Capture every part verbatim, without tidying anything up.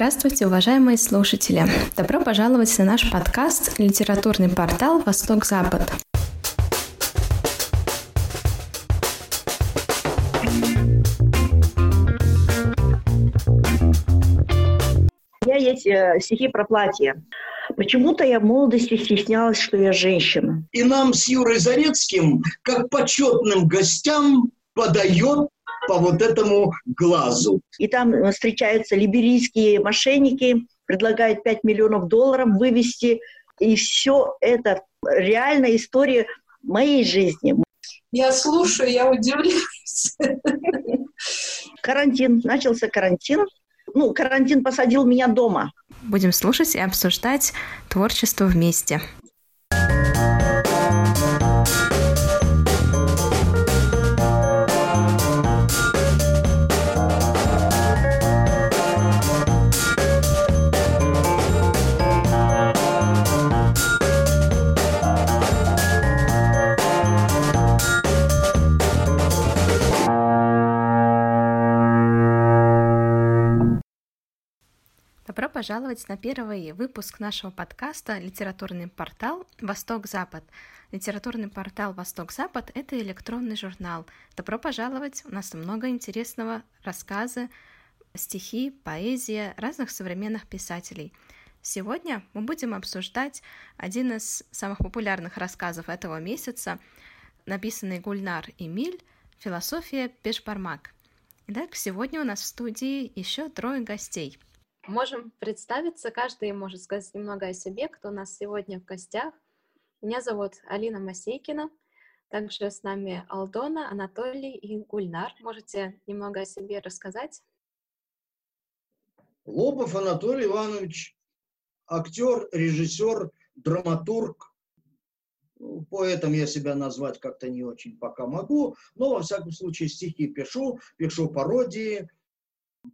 Здравствуйте, уважаемые слушатели! Добро пожаловать на наш подкаст «Литературный портал Восток-Запад». У меня есть стихи про платье. Почему-то я в молодости стеснялась, что я женщина. И нам с Юрой Зарецким, как почетным гостям, подает по вот этому глазу. И там встречаются либерийские мошенники, предлагают пять миллионов долларов вывести. И все это реальная история моей жизни. Я слушаю, я удивляюсь. Карантин. Начался карантин. Ну, карантин посадил меня дома. Будем слушать и обсуждать творчество вместе. Добро пожаловать на первый выпуск нашего подкаста «Литературный портал Восток-Запад». «Литературный портал Восток-Запад» — это электронный журнал. Добро пожаловать! У нас много интересного: рассказы, стихи, поэзия разных современных писателей. Сегодня мы будем обсуждать один из самых популярных рассказов этого месяца, написанный Гульнар Эмиль «Философия Бешбармак». Итак, сегодня у нас в студии еще трое гостей. Можем представиться, каждый может сказать немного о себе, кто у нас сегодня в гостях. Меня зовут Алина Масейкина, также с нами Алдона, Анатолий и Гульнар. Можете немного о себе рассказать? Лобов Анатолий Иванович, актер, режиссер, драматург. Поэтом я себя назвать как-то не очень пока могу, но во всяком случае стихи пишу, пишу пародии,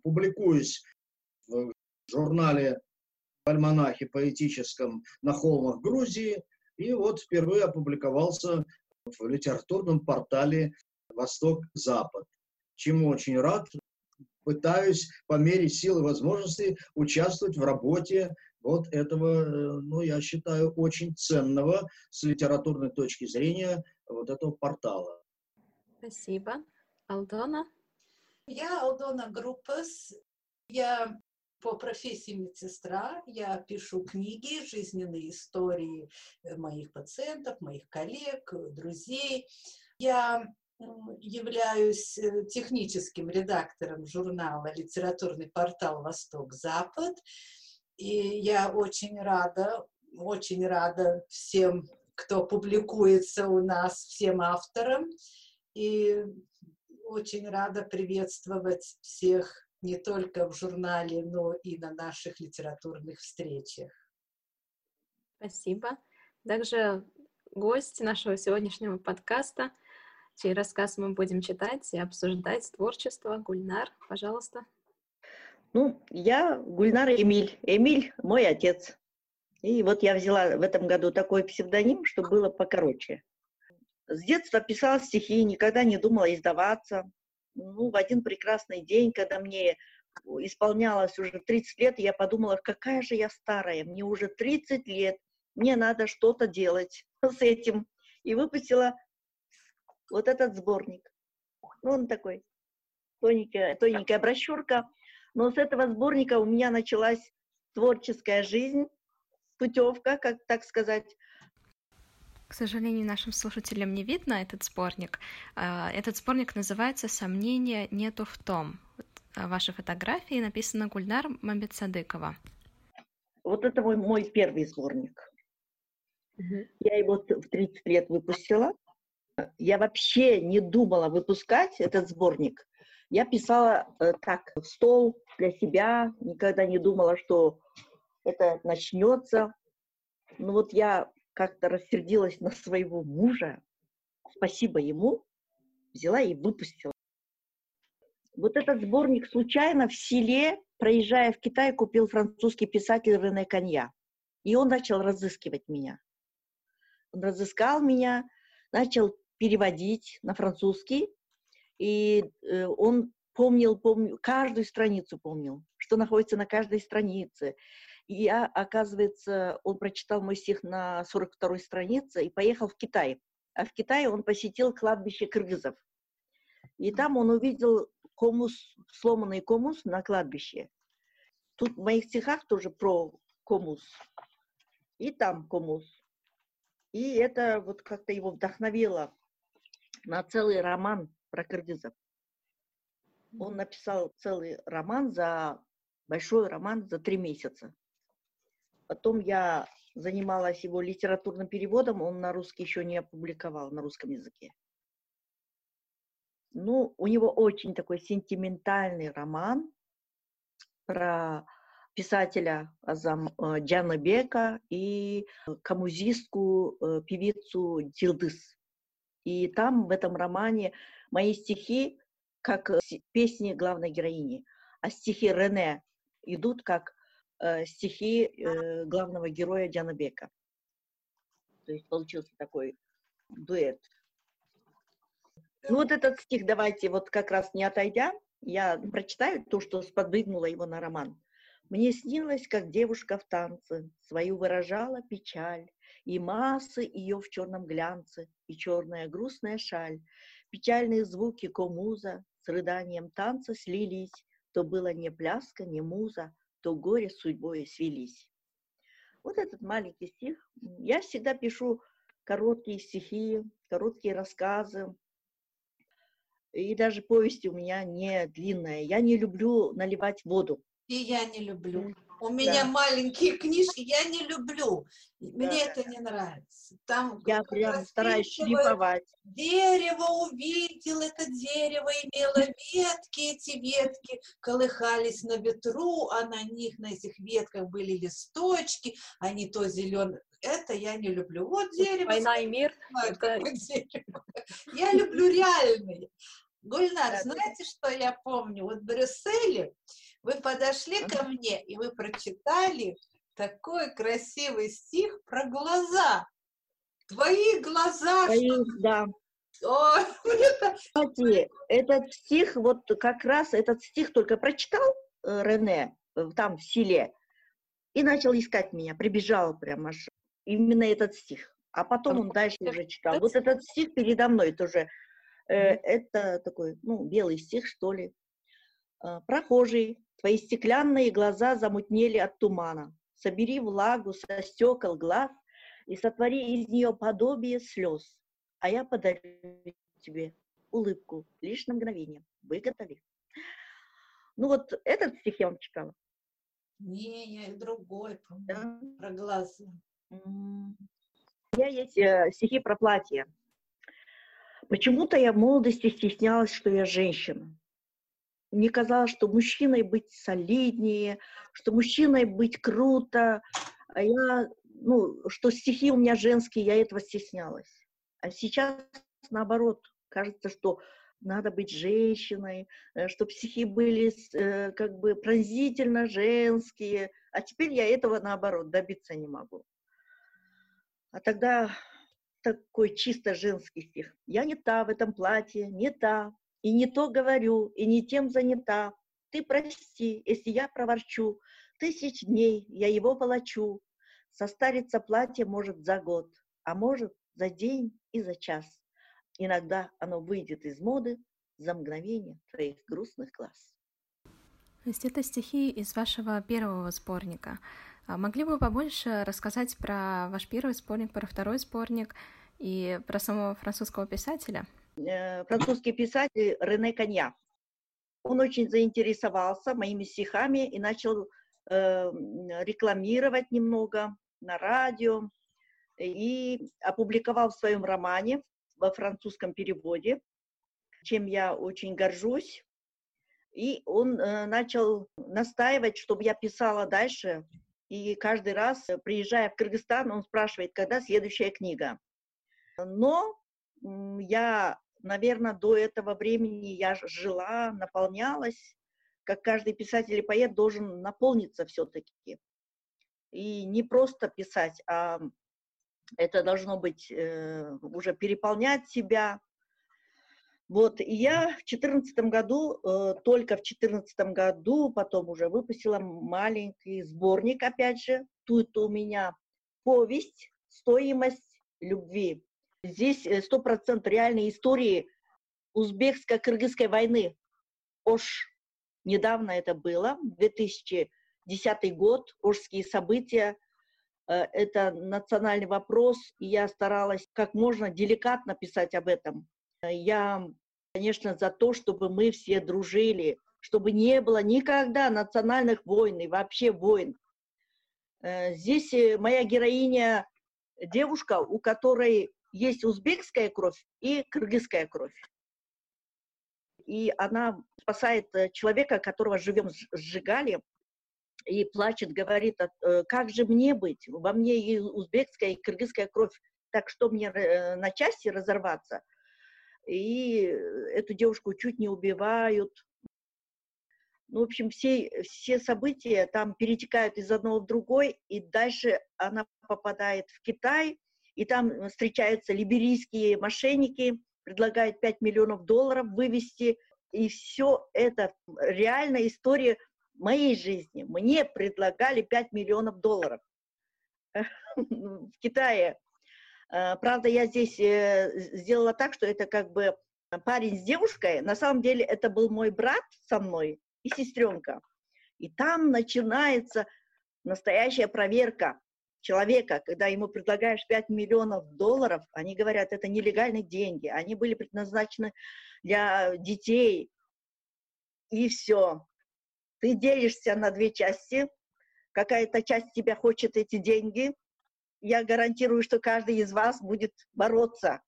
публикуюсь в журнале «Альманахи поэтическом на холмах Грузии», и вот впервые опубликовался в литературном портале «Восток-Запад», чему очень рад. Пытаюсь по мере сил и возможностей участвовать в работе вот этого, ну, я считаю, очень ценного с литературной точки зрения вот этого портала. Спасибо. Алдона? Я Алдона Групос. Я по профессии медсестра, я пишу книги, жизненные истории моих пациентов, моих коллег, друзей. Я являюсь техническим редактором журнала «Литературный портал Восток-Запад». И я очень рада, очень рада всем, кто публикуется у нас, всем авторам. И очень рада приветствовать всех не только в журнале, но и на наших литературных встречах. Спасибо. Также гость нашего сегодняшнего подкаста, чей рассказ мы будем читать и обсуждать, творчество. Гульнар, пожалуйста. Ну, я Гульнар Эмиль. Эмиль – мой отец. И вот я взяла в этом году такой псевдоним, чтобы было покороче. С детства писала стихи, никогда не думала издаваться. Ну, в один прекрасный день, когда мне исполнялось уже тридцать лет, я подумала, какая же я старая, мне уже тридцать лет, мне надо что-то делать с этим. И выпустила вот этот сборник. Ну, он такой, тоненькая, тоненькая брошюрка. Но с этого сборника у меня началась творческая жизнь, путевка, как так сказать. К сожалению, нашим слушателям не видно этот сборник. Этот сборник называется «Сомнения нету в том». Ваши фотографии написано Гульнар Мамбетсадыкова. Вот это мой, мой первый сборник. Угу. Я его в тридцать лет выпустила. Я вообще не думала выпускать этот сборник. Я писала так, в стол, для себя. Никогда не думала, что это начнется. Ну вот я как-то рассердилась на своего мужа, спасибо ему, взяла и выпустила. Вот этот сборник случайно в селе, проезжая в Китай, купил французский писатель Рене Конья. И он начал разыскивать меня. Он разыскал меня, начал переводить на французский. И он помнил, помнил, каждую страницу помнил, что находится на каждой странице. И я, оказывается, он прочитал мой стих на сорок второй странице и поехал в Китай. А в Китае он посетил кладбище кыргызов. И там он увидел комус, сломанный комус на кладбище. Тут в моих стихах тоже про комус. И там комус. И это вот как-то его вдохновило на целый роман про кыргызов. Он написал целый роман за... Большой роман за три месяца. Потом я занималась его литературным переводом, он на русский еще не опубликовал, на русском языке. Ну, у него очень такой сентиментальный роман про писателя Азама Джанабека и камузистку, певицу Дилдыс. И там, в этом романе, мои стихи, как песни главной героини, а стихи Рене идут как э, стихи э, главного героя Джанабека. То есть получился такой дуэт. И вот этот стих, давайте, вот как раз не отойдя, я прочитаю то, что сподвигнуло его на роман. «Мне снилось, как девушка в танце, свою выражала печаль, и массы ее в черном глянце, и черная грустная шаль. Печальные звуки комуза с рыданием танца слились, то было не пляска, не муза, то горе с судьбой свелись». Вот этот маленький стих. Я всегда пишу короткие стихи, короткие рассказы. И даже повесть у меня не длинная. Я не люблю наливать воду. И я не люблю. У да. меня маленькие книжки, я не люблю. Мне да. это не нравится. Там я прям стараюсь шлифовать. Дерево увидел, это дерево имело ветки, эти ветки колыхались на ветру, а на них, на этих ветках были листочки, они то зеленые. Это я не люблю. Вот дерево. Война и мир. Это... Дерево. Я люблю реальные. Гульнар, да, знаете, да. что я помню? Вот в Брюсселе вы подошли ага. ко мне, и вы прочитали такой красивый стих про глаза. Твои глаза. Твои, что... да. О, это... Кстати, этот стих, вот как раз этот стих только прочитал Рене там в селе и начал искать меня, прибежал прям аж именно этот стих. А потом а он дальше это... уже читал. Вот этот стих передо мной тоже. Это такой, ну, белый стих, что ли. «Прохожий, твои стеклянные глаза замутнели от тумана. Собери влагу со стекол глаз и сотвори из нее подобие слез. А я подарю тебе улыбку лишь на мгновение. Выготови». Ну вот этот стих я вам читала. Не, я другой, да? Про глаза. У меня есть э, стихи про платье. «Почему-то я в молодости стеснялась, что я женщина. Мне казалось, что мужчиной быть солиднее, что мужчиной быть круто. А я, ну, что стихи у меня женские, я этого стеснялась. А сейчас, наоборот, кажется, что надо быть женщиной, чтобы стихи были э, как бы пронзительно женские. А теперь я этого, наоборот, добиться не могу. А тогда... такой чисто женский стих. «Я не та в этом платье, не та, и не то говорю, и не тем занята. Ты прости, если я проворчу, тысяч дней я его волочу. Состарится платье, может, за год, а может, за день и за час. Иногда оно выйдет из моды за мгновение твоих грустных глаз». То есть это стихи из вашего первого сборника. Могли бы побольше рассказать про ваш первый сборник, про второй сборник и про самого французского писателя? Французский писатель Рене Конья. Он очень заинтересовался моими стихами и начал э, рекламировать немного на радио и опубликовал в своем романе во французском переводе, чем я очень горжусь. И он э, начал настаивать, чтобы я писала дальше. И каждый раз, приезжая в Кыргызстан, он спрашивает, когда следующая книга. Но я, наверное, до этого времени я жила, наполнялась. Как каждый писатель и поэт должен наполниться все-таки. И не просто писать, а это должно быть э, уже переполнять себя. Вот, и я в четырнадцатом году, э, только в четырнадцатом году, потом уже выпустила маленький сборник, опять же, тут у меня повесть «Стоимость любви». Здесь сто процентов реальной истории узбекско-кыргызской войны. Ош. Недавно это было, две тысячи десятый год, ошские события. Это национальный вопрос, и я старалась как можно деликатно писать об этом. Я, конечно, за то, чтобы мы все дружили, чтобы не было никогда национальных войн и вообще войн. Здесь моя героиня – девушка, у которой есть узбекская кровь и кыргызская кровь. И она спасает человека, которого живем сжигали, и плачет, говорит, как же мне быть? Во мне и узбекская, и кыргызская кровь, так что мне на части разорваться? И эту девушку чуть не убивают. Ну, в общем, все, все события там перетекают из одного в другой, и дальше она попадает в Китай, и там встречаются либерийские мошенники, предлагает пять миллионов долларов вывести. И все это реальная история моей жизни. Мне предлагали пять миллионов долларов в Китае. Правда, я здесь сделала так, что это как бы парень с девушкой. На самом деле это был мой брат со мной и сестренка. И там начинается настоящая проверка человека, когда ему предлагаешь пять миллионов долларов, они говорят, это нелегальные деньги, они были предназначены для детей, и все. Ты делишься на две части, какая-то часть тебя хочет эти деньги, я гарантирую, что каждый из вас будет бороться.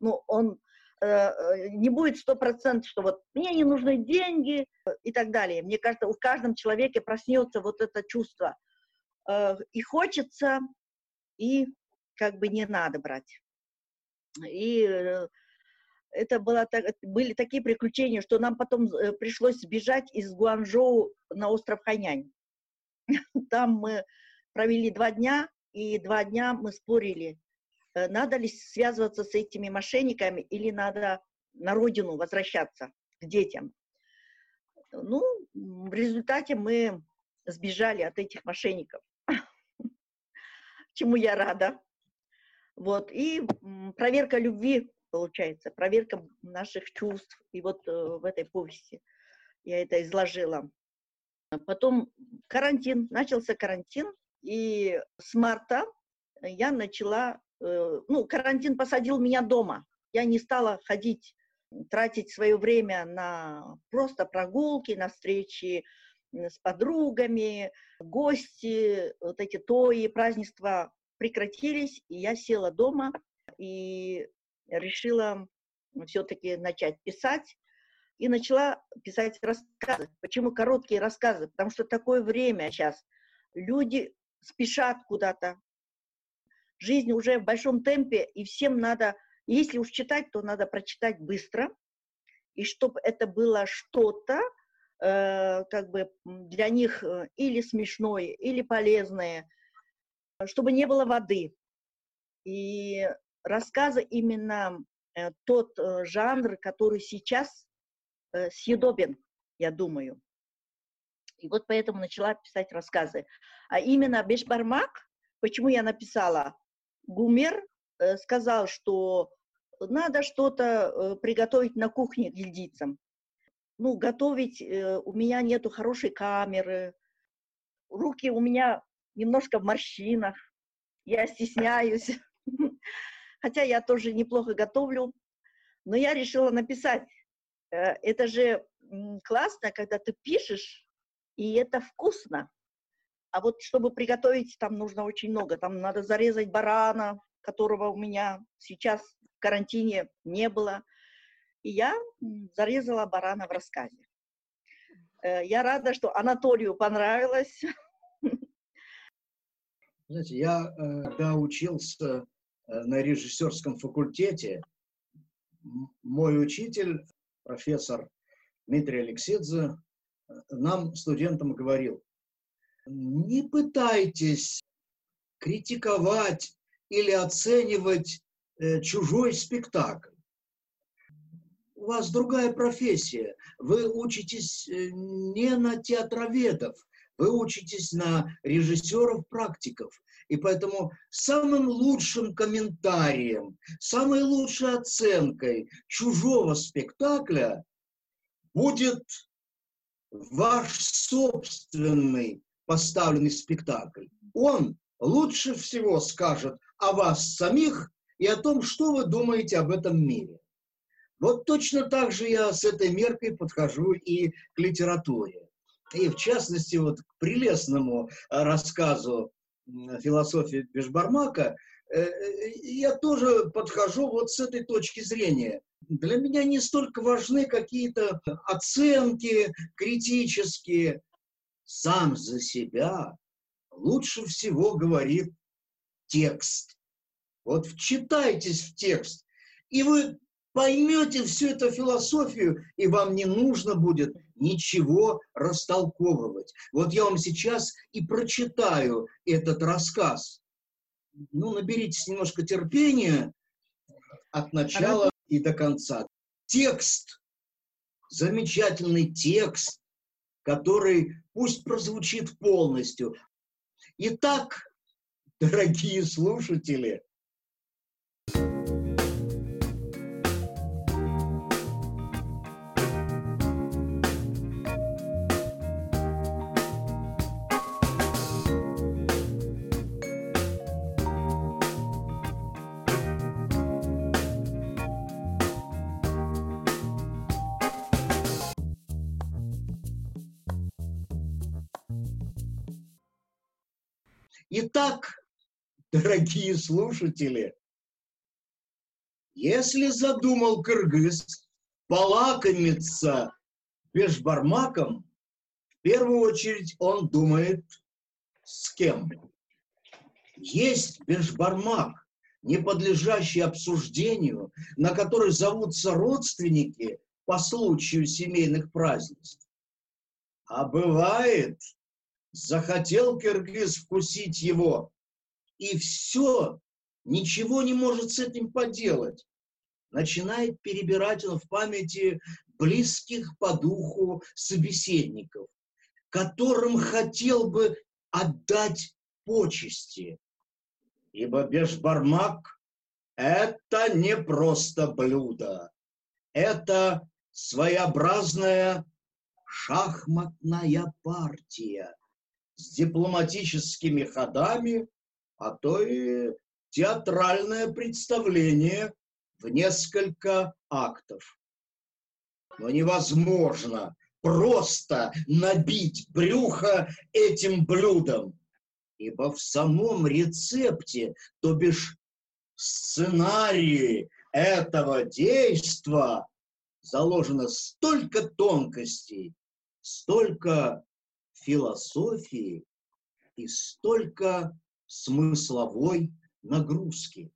Ну, он э, не будет сто процентов, что вот мне не нужны деньги и так далее. Мне кажется, у каждого человека проснется вот это чувство. И хочется, и как бы не надо брать. И это было, были такие приключения, что нам потом пришлось сбежать из Гуанчжоу на остров Хайнань. Там мы провели два дня, и два дня мы спорили, надо ли связываться с этими мошенниками или надо на родину возвращаться к детям. Ну, в результате мы сбежали от этих мошенников. Чему я рада. Вот, и проверка любви, получается, проверка наших чувств. И вот э, в этой повести я это изложила. Потом карантин, начался карантин, и с марта я начала, э, ну, карантин посадил меня дома. Я не стала ходить, тратить свое время на просто прогулки, на встречи с подругами, гости, вот эти тои, празднества прекратились, и я села дома и решила все-таки начать писать. И начала писать рассказы. Почему короткие рассказы? Потому что такое время сейчас. Люди спешат куда-то. Жизнь уже в большом темпе, и всем надо, если уж читать, то надо прочитать быстро. И чтобы это было что-то, как бы для них или смешное, или полезное, чтобы не было воды. И рассказы именно тот жанр, который сейчас съедобен, я думаю. И вот поэтому начала писать рассказы. А именно Бешбармак, почему я написала? Гумер сказал, что надо что-то приготовить на кухне гильдийцам. Ну, готовить, э, у меня нету хорошей камеры, руки у меня немножко в морщинах, я стесняюсь, хотя я тоже неплохо готовлю, но я решила написать. Э, это же классно, когда ты пишешь, и это вкусно, а вот чтобы приготовить, там нужно очень много, там надо зарезать барана, которого у меня сейчас в карантине не было. И я зарезала барана в рассказе. Я рада, что Анатолию понравилось. Знаете, я когда учился на режиссерском факультете, мой учитель, профессор Дмитрий Алексидзе, нам, студентам, говорил, не пытайтесь критиковать или оценивать чужой спектакль. вас другая профессия. Вы учитесь не на театроведов, вы учитесь на режиссеров-практиков. И поэтому самым лучшим комментарием, самой лучшей оценкой чужого спектакля будет ваш собственный поставленный спектакль. Он лучше всего скажет о вас самих и о том, что вы думаете об этом мире. Вот точно так же я с этой меркой подхожу и к литературе. И в частности, вот к прелестному рассказу «Философии Бешбармака» я тоже подхожу вот с этой точки зрения. Для меня не столько важны какие-то оценки критические. Сам за себя лучше всего говорит текст. Вот вчитайтесь в текст, и вы поймете всю эту философию, и вам не нужно будет ничего растолковывать. Вот я вам сейчас и прочитаю этот рассказ. Ну, наберитесь немножко терпения от начала и до конца. Текст, замечательный текст, который пусть прозвучит полностью. Итак, дорогие слушатели, Итак, дорогие слушатели, если задумал кыргыз полакомиться Бешбармаком, в первую очередь он думает, с кем. Есть Бешбармак, не подлежащий обсуждению, на который зовутся родственники по случаю семейных празднеств. А бывает... захотел кыргыз вкусить его, и все, ничего не может с этим поделать. Начинает перебирать он в памяти близких по духу собеседников, которым хотел бы отдать почести. Ибо Бешбармак – это не просто блюдо, это своеобразная шахматная партия с дипломатическими ходами, а то и театральное представление в несколько актов. Но невозможно просто набить брюхо этим блюдом, ибо в самом рецепте, то бишь в сценарии этого действа, заложено столько тонкостей, столько философии и столько смысловой нагрузки.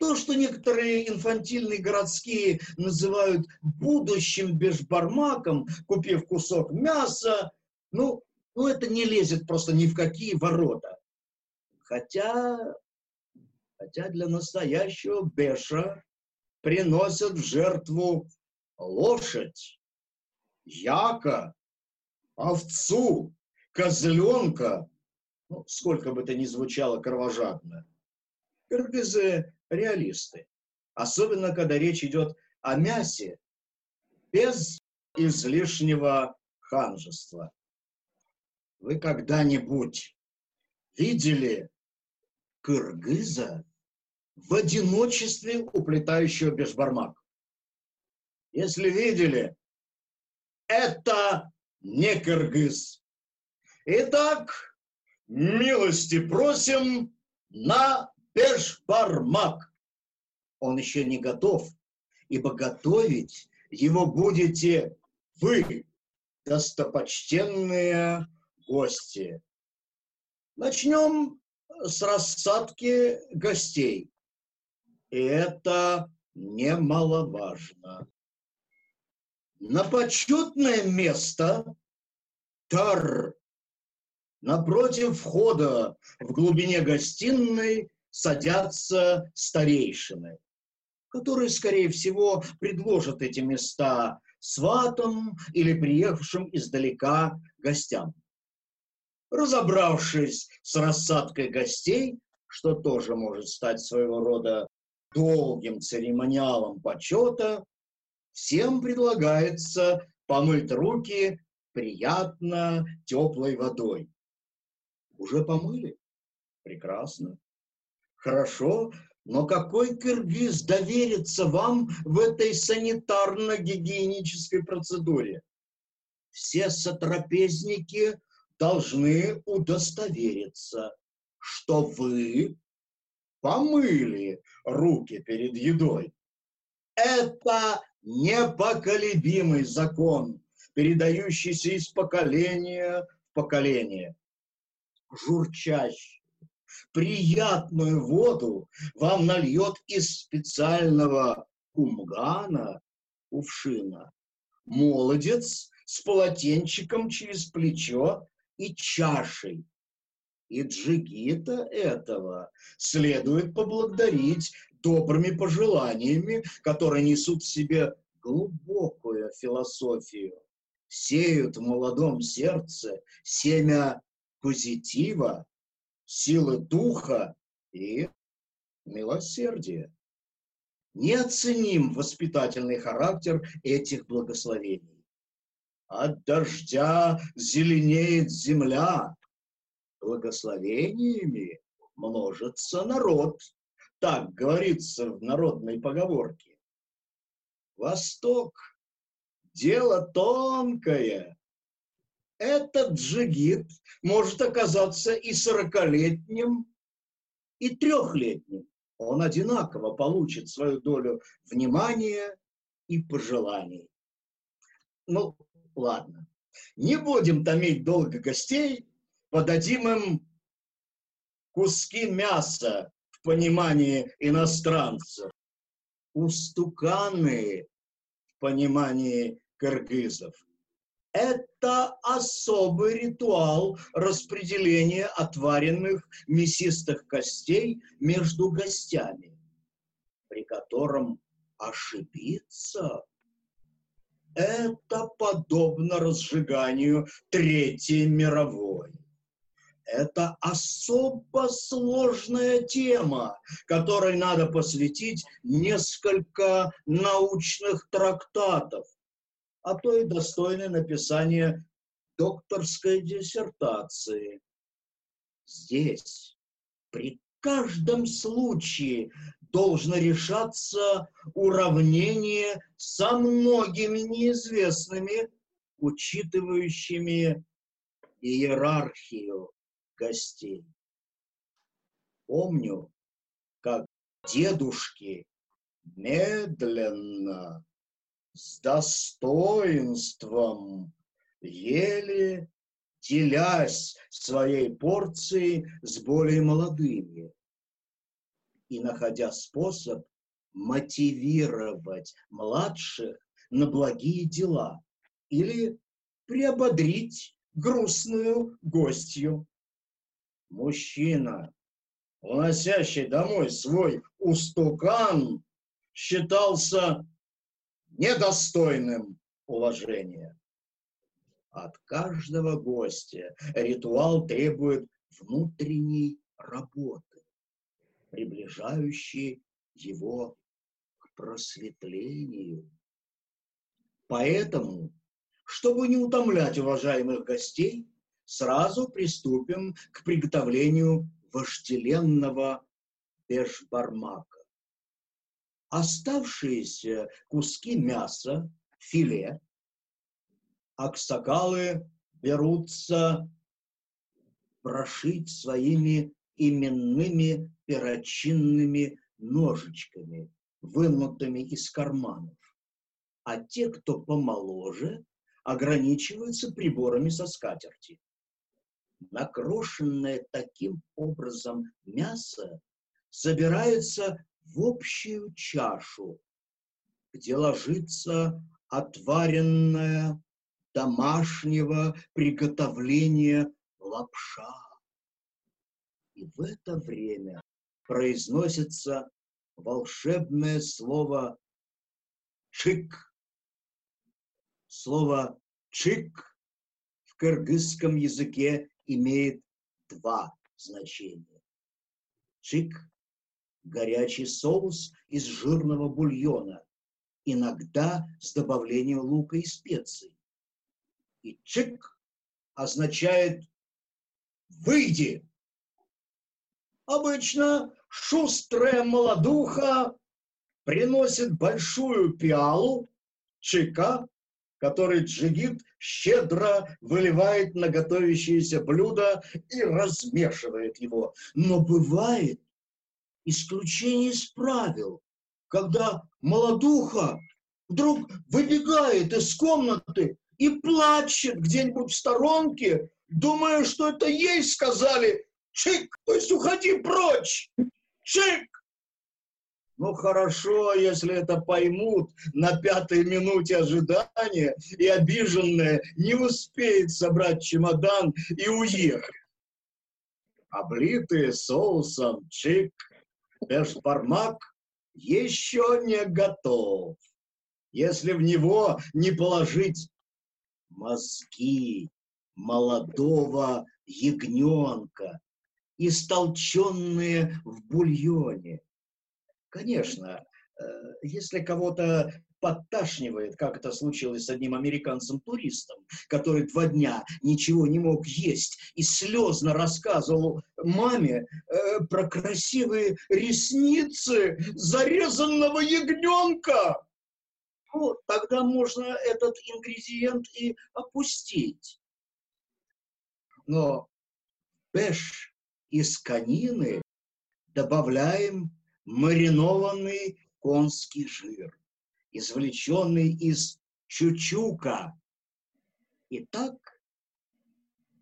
То, что некоторые инфантильные городские называют будущим Бешбармаком, купив кусок мяса, ну, ну это не лезет просто ни в какие ворота. Хотя, хотя для настоящего Беша приносят в жертву лошадь, яка, овцу, козленка, ну, сколько бы это ни звучало кровожадно. Кыргызы реалисты, особенно когда речь идет о мясе, без излишнего ханжества. Вы когда-нибудь видели кыргыза в одиночестве уплетающего Бешбармак? Если видели, это... не кыргыз. Итак, милости просим на Бешбармак. Он еще не готов, ибо готовить его будете вы, достопочтенные гости. Начнем с рассадки гостей. И это немаловажно. На почетное место тар напротив входа в глубине гостиной садятся старейшины. которые, скорее всего, предложат эти места сватам или приехавшим издалека гостям. Разобравшись с рассадкой гостей, что тоже может стать своего рода долгим церемониалом почета, всем предлагается помыть руки приятно теплой водой. Уже помыли? Прекрасно. Хорошо, но какой киргиз доверится вам в этой санитарно-гигиенической процедуре? Все сотрапезники должны удостовериться, что вы помыли руки перед едой. Это непоколебимый закон, передающийся из поколения в поколение. Журчащую, приятную воду вам нальет из специального кумгана, кувшина, молодец с полотенчиком через плечо и чашей. И джигита этого следует поблагодарить добрыми пожеланиями, которые несут в себе глубокую философию, сеют в молодом сердце семя позитива, силы духа и милосердия. Неоценим воспитательный характер этих благословений. От дождя зеленеет земля, благословениями множится народ. Так говорится в народной поговорке. Восток – дело тонкое. Этот джигит может оказаться и сорокалетним, и трехлетним. Он одинаково получит свою долю внимания и пожеланий. Ну, ладно. Не будем томить долго гостей, подадим им куски мяса в понимании иностранцев, устуканы в понимании кыргызов. Это особый ритуал распределения отваренных мясистых костей между гостями, при котором ошибиться это подобно разжиганию Третьей мировой. Это особо сложная тема, которой надо посвятить несколько научных трактатов, а то и достойны написания докторской диссертации. Здесь при каждом случае должно решаться уравнение со многими неизвестными, учитывающими иерархию гостей. Помню, как дедушки медленно, с достоинством, еле делясь своей порцией с более молодыми и находя способ мотивировать младших на благие дела или приободрить грустную гостью. Мужчина, уносящий домой свой устукан, считался недостойным уважения. От каждого гостя ритуал требует внутренней работы, приближающей его к просветлению. Поэтому, чтобы не утомлять уважаемых гостей, сразу приступим к приготовлению вожделенного бешбармака. Оставшиеся куски мяса, филе, аксакалы берутся прошить своими именными перочинными ножичками, вынутыми из карманов. А те, кто помоложе, ограничиваются приборами со скатерти. Накрошенное таким образом мясо собирается в общую чашу, где ложится отваренная домашнего приготовления лапша. И в это время произносится волшебное слово «чик». Слово «чик» в кыргызском языке имеет два значения. Чик – горячий соус из жирного бульона, иногда с добавлением лука и специй. И чик означает «выйди». Обычно шустрая молодуха приносит большую пиалу чика, который джигит щедро выливает на готовящееся блюдо и размешивает его. Но бывает исключение из правил, когда молодуха вдруг выбегает из комнаты и плачет где-нибудь в сторонке, думая, что это ей сказали «чик», то есть «уходи прочь», «чик». Ну, хорошо, если это поймут на пятой минуте ожидания, и обиженная не успеет собрать чемодан и уехать. Облитые соусом чик бешбармак еще не готов, если в него не положить мозги молодого ягненка, истолченные в бульоне. Конечно, если кого-то подташнивает, как это случилось с одним американцем-туристом, который два дня ничего не мог есть и слезно рассказывал маме про красивые ресницы зарезанного ягненка, ну, тогда можно этот ингредиент и опустить. Но беш из конины добавляем маринованный конский жир, извлеченный из чучука. Итак,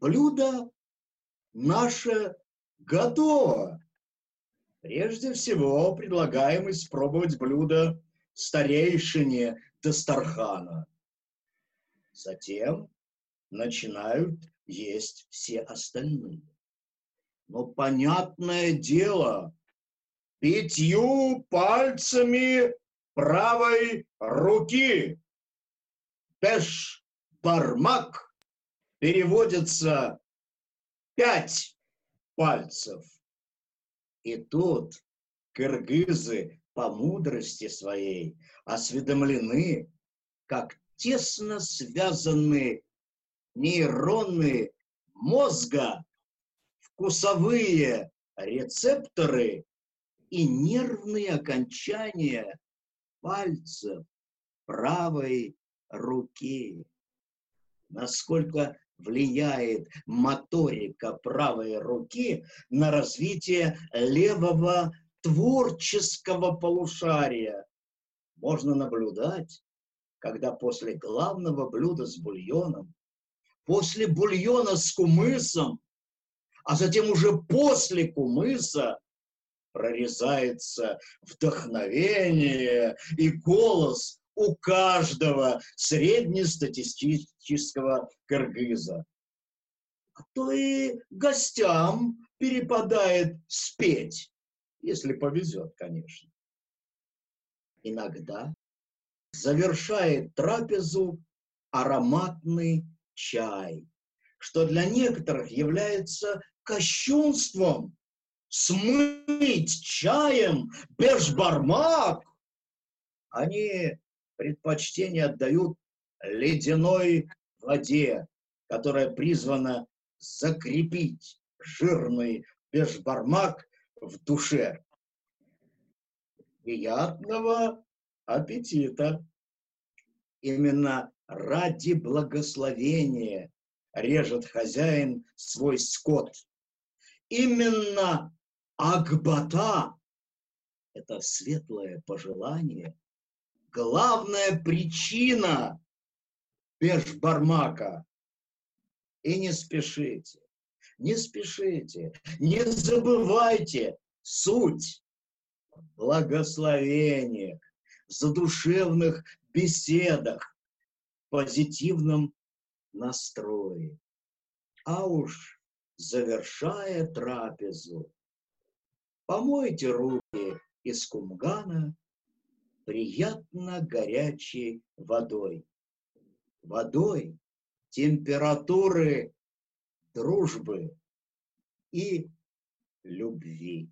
блюдо наше готово. Прежде всего, предлагаем испробовать блюдо старейшине Дастархана. Затем начинают есть все остальные. Но понятное дело, пятью пальцами правой руки. Бешбармак переводится пять пальцев. И тут кыргызы по мудрости своей осведомлены, как тесно связаны нейроны мозга, вкусовые рецепторы и нервные окончания пальцев правой руки. Насколько влияет моторика правой руки на развитие левого творческого полушария, можно наблюдать, когда после главного блюда с бульоном, после бульона с кумысом, а затем уже после кумыса прорезается вдохновение и голос у каждого среднестатистического кыргыза. А то и гостям перепадает спеть, если повезет, конечно. Иногда завершает трапезу ароматный чай, что для некоторых является кощунством. Смыть чаем бешбармак! Они предпочтение отдают ледяной воде, которая призвана закрепить жирный бешбармак в душе. Приятного аппетита! Именно ради благословения режет хозяин свой скот. Именно Акбата – это светлое пожелание, главная причина бешбармака. И не спешите, не спешите, не забывайте суть в благословениях, в задушевных беседах, в позитивном настрое. А уж завершая трапезу, помойте руки из кумгана приятно горячей водой. Водой температуры дружбы и любви.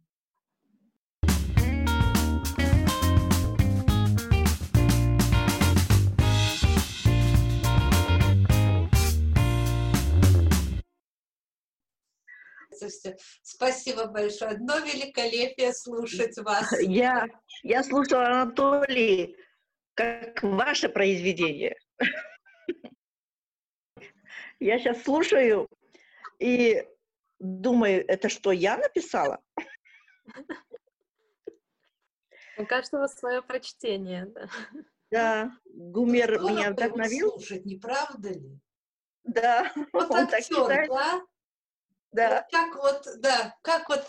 Спасибо большое. Одно великолепие слушать вас. Я, я слушала, Анатолий, как ваше произведение. Я сейчас слушаю и думаю, это что, я написала? У каждого свое прочтение. Да, да. Гумер ну, меня вдохновил. Слушать, не правда ли? Да. Вот он актер, так да? Да. Вот как вот, да, как вот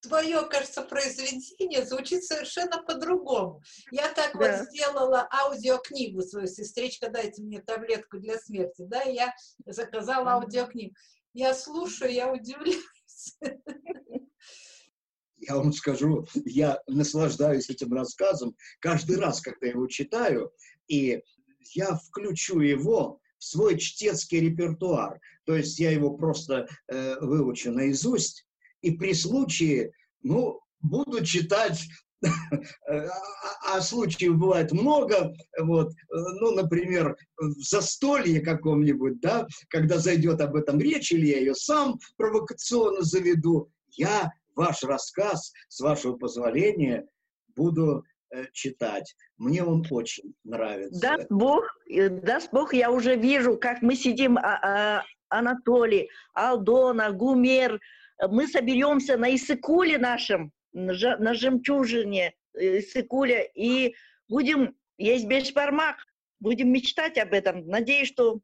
твое, кажется, произведение звучит совершенно по-другому. Я так да. вот сделала аудиокнигу свою, сестричка, дайте мне таблетку для смерти, да, и я заказала аудиокнигу. Я слушаю, я удивляюсь. Я вам скажу, я наслаждаюсь этим рассказом каждый раз, когда его читаю, и я включу его в свой чтецкий репертуар. То есть я его просто э, выучу наизусть, и при случае, ну, буду читать, а случаев бывает много, вот, ну, например, в застолье каком-нибудь, да, когда зайдет об этом речь, или я ее сам провокационно заведу, я ваш рассказ, с вашего позволения, буду читать. Мне он очень нравится. Даст Бог, даст Бог, я уже вижу, как мы сидим, а, а, Анатолий, Алдона, Гумер, мы соберемся на Иссыкуле нашем, на жемчужине Иссыкуля, и будем есть бешбармак, будем мечтать об этом. Надеюсь, что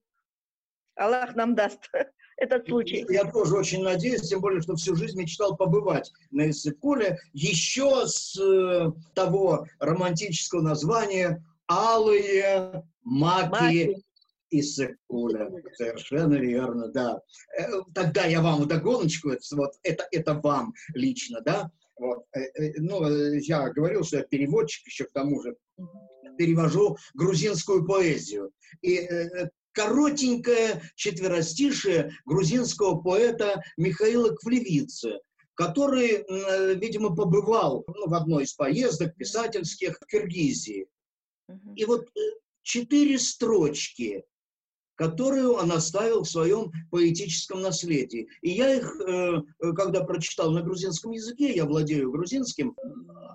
Аллах нам даст этот случай. Я тоже очень надеюсь, тем более, что всю жизнь мечтал побывать на Иссык-Куле еще с э, того романтического названия «Алые маки, маки. Иссык-Куля». Совершенно верно, да. Тогда я вам вдогоночку, это, вот, это, это вам лично, да. Вот. Ну, я говорил, что я переводчик еще к тому же, перевожу грузинскую поэзию. И коротенькое четверостишее грузинского поэта Михаила Квливидзе, который, видимо, побывал ну, в одной из поездок писательских в Киргизии. И вот четыре строчки, которую он оставил в своем поэтическом наследии. И я их, когда прочитал на грузинском языке, я владею грузинским,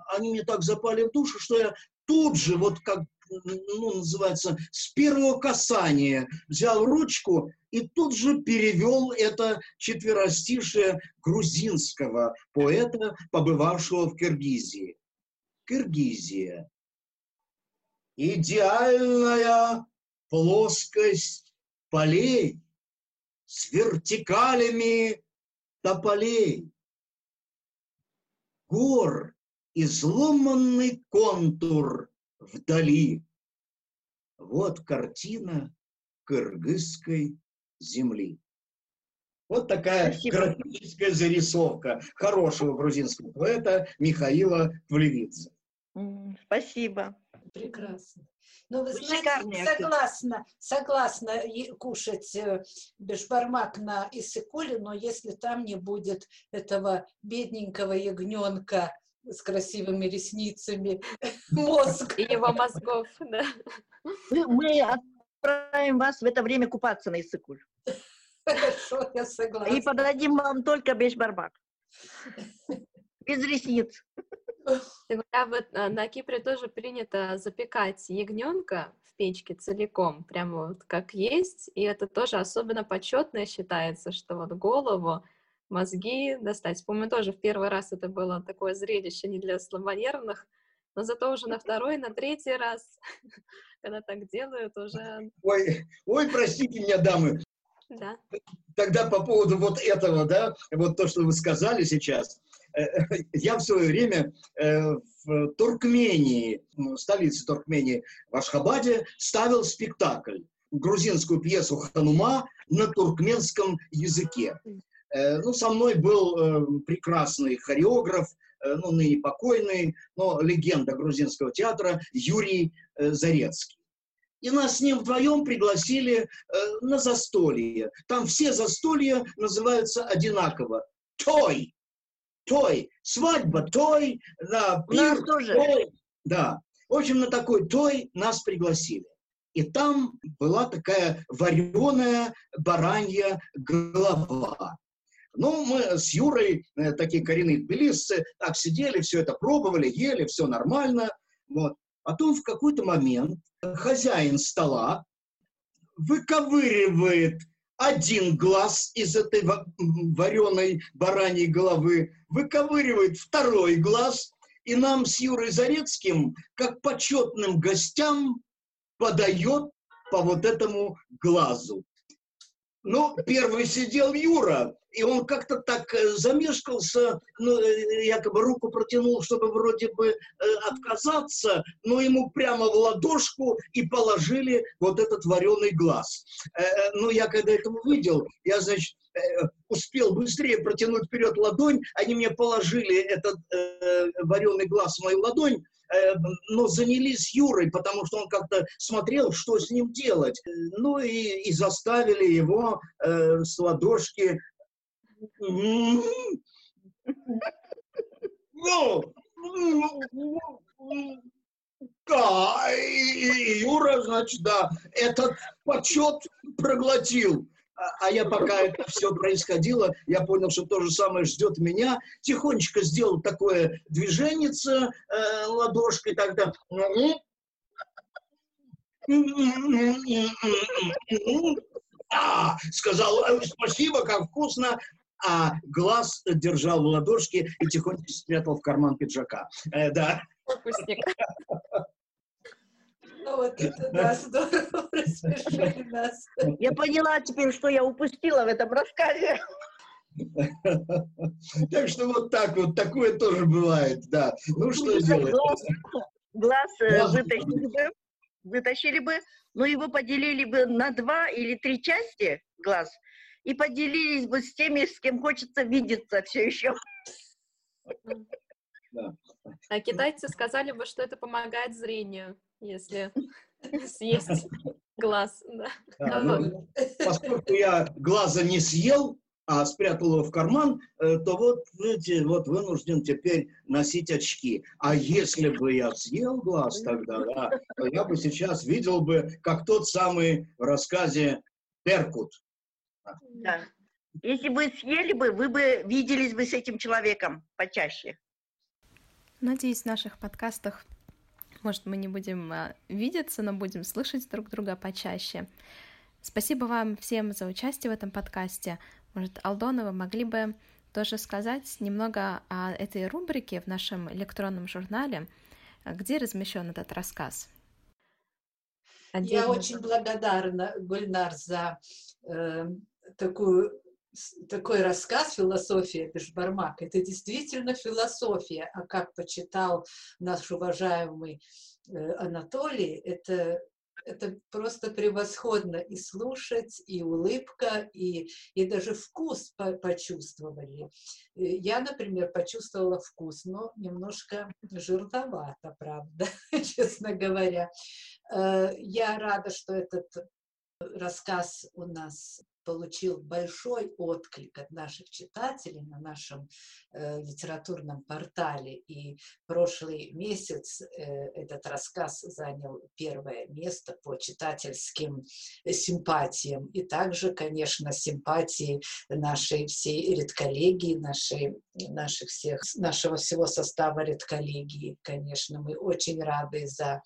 они мне так запали в душу, что я тут же, вот как, ну, называется, с первого касания взял ручку и тут же перевел это четверостишее грузинского поэта, побывавшего в Киргизии. Киргизия. Идеальная плоскость полей с вертикалями тополей. Гор изломанный контур вдали. Вот картина кыргызской земли. Вот такая Спасибо. Графическая зарисовка хорошего грузинского поэта Михаила Квливидзе. Спасибо. Прекрасно. Ну, вы знаете, согласна, согласна кушать бешбармак на Иссык-Куле, но если там не будет этого бедненького ягненка с красивыми ресницами, мозг его мозгов. Да. Мы отправим вас в это время купаться на Иссык-Куле. Хорошо, я согласна. И подадим вам только бешбармак. Без ресниц. Иногда вот на Кипре тоже принято запекать ягненка в печке целиком, прямо вот как есть, и это тоже особенно почетное считается, что вот голову, мозги достать. Помню, тоже в первый раз это было такое зрелище не для слабонервных, но зато уже на второй, на третий раз, когда так делают, уже... Ой, ой, простите меня, дамы. Да. Тогда по поводу вот этого, да, вот то, что вы сказали сейчас. Я в свое время в Туркмении, столице Туркмении, в Ашхабаде, ставил спектакль, грузинскую пьесу «Ханума» на туркменском языке. Ну, со мной был прекрасный хореограф ну, ныне покойный, но легенда грузинского театра Юрий Зарецкий. И нас с ним вдвоем пригласили на застолье. Там все застолья называются одинаково. Той. Той. Свадьба той. Да, пир той. Да. В общем, на такой той нас пригласили. И там была такая вареная баранья голова. Ну, мы с Юрой, такие коренные тбилисцы, так сидели, все это пробовали, ели, все нормально. Вот. Потом в какой-то момент хозяин стола выковыривает один глаз из этой вареной бараньей головы, выковыривает второй глаз, и нам с Юрой Зарецким, как почетным гостям, подает по вот этому глазу. Ну, первый сидел Юра, и он как-то так замешкался, ну, якобы руку протянул, чтобы вроде бы отказаться, но ему прямо в ладошку и положили вот этот вареный глаз. Ну, я когда это увидел, я, значит, успел быстрее протянуть вперед ладонь, они мне положили этот вареный глаз в мою ладонь, но занялись Юрой, потому что он как-то смотрел, что с ним делать. Ну и, и заставили его э, с ладошки. Да, и Юра, значит, да, этот почет проглотил. А я, пока это все происходило, я понял, что то же самое ждет меня. Тихонечко сделал такое движение э, ладошкой, тогда... А, сказал, спасибо, как вкусно. А глаз держал в ладошке и тихонечко спрятал в карман пиджака. Э, да. Вот это, да, здорово рассмешили нас. Я поняла теперь, что я упустила в этом рассказе. Так что вот так вот, такое тоже бывает, да. Ну, что делать? Глаз вытащили бы, вытащили бы, но его поделили бы на два или три части, глаз, и поделились бы с теми, с кем хочется видеться все еще. А китайцы сказали бы, что это помогает зрению, если съесть глаз. Да. Да, ну, поскольку я глаза не съел, а спрятал его в карман, то вот, знаете, вот вынужден теперь носить очки. А если бы я съел глаз тогда, да, то я бы сейчас видел бы, как тот самый в рассказе Беркут. Да. Если бы съели бы, вы бы виделись бы с этим человеком почаще. Надеюсь, в наших подкастах, может, мы не будем видеться, но будем слышать друг друга почаще. Спасибо вам всем за участие в этом подкасте. Может, Алдона, вы могли бы тоже сказать немного о этой рубрике в нашем электронном журнале, где размещен этот рассказ? Отдельно. Я очень благодарна, Гульнар, за э, такую... такой рассказ «Философия Бешбармак». Это действительно философия, а как почитал наш уважаемый Анатолий, это, это просто превосходно и слушать, и улыбка, и, и даже вкус почувствовали. Я, например, почувствовала вкус, но немножко жирновато, правда, честно говоря. Я рада, что этот рассказ у нас получил большой отклик от наших читателей на нашем э, литературном портале. И прошлый месяц э, этот рассказ занял первое место по читательским симпатиям. И также, конечно, симпатии нашей всей редколлегии, нашей, наших всех, нашего всего состава редколлегии. Конечно, мы очень рады за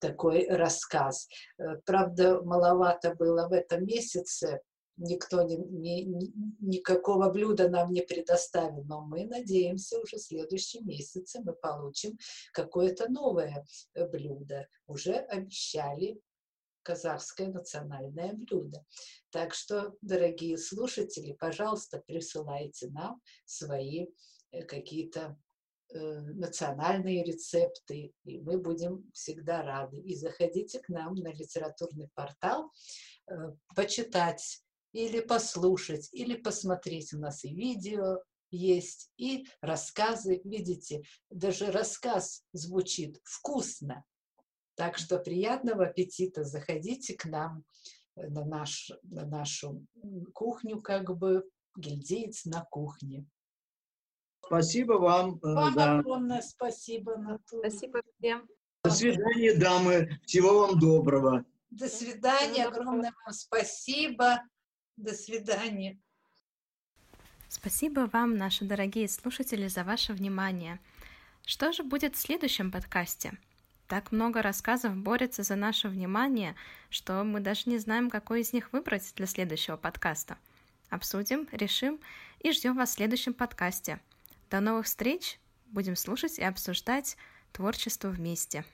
такой рассказ. Правда, маловато было в этом месяце. Никто не, не, никакого блюда нам не предоставил, но мы надеемся, уже в следующем месяце мы получим какое-то новое блюдо. Уже обещали казахское национальное блюдо. Так что, дорогие слушатели, пожалуйста, присылайте нам свои какие-то национальные рецепты, и мы будем всегда рады. И заходите к нам на литературный портал, э, почитать или послушать, или посмотреть. У нас и видео, есть и рассказы. Видите, даже рассказ звучит вкусно. Так что приятного аппетита. Заходите к нам на, наш, на нашу кухню, как бы гильдеец на кухне. Спасибо вам. Вам да. огромное спасибо, Анатолий. Спасибо всем. До свидания, дамы. Всего вам доброго. До свидания. Огромное вам спасибо. До свидания. Спасибо вам, наши дорогие слушатели, за ваше внимание. Что же будет в следующем подкасте? Так много рассказов борется за наше внимание, что мы даже не знаем, какой из них выбрать для следующего подкаста. Обсудим, решим и ждем вас в следующем подкасте. До новых встреч! Будем слушать и обсуждать творчество вместе.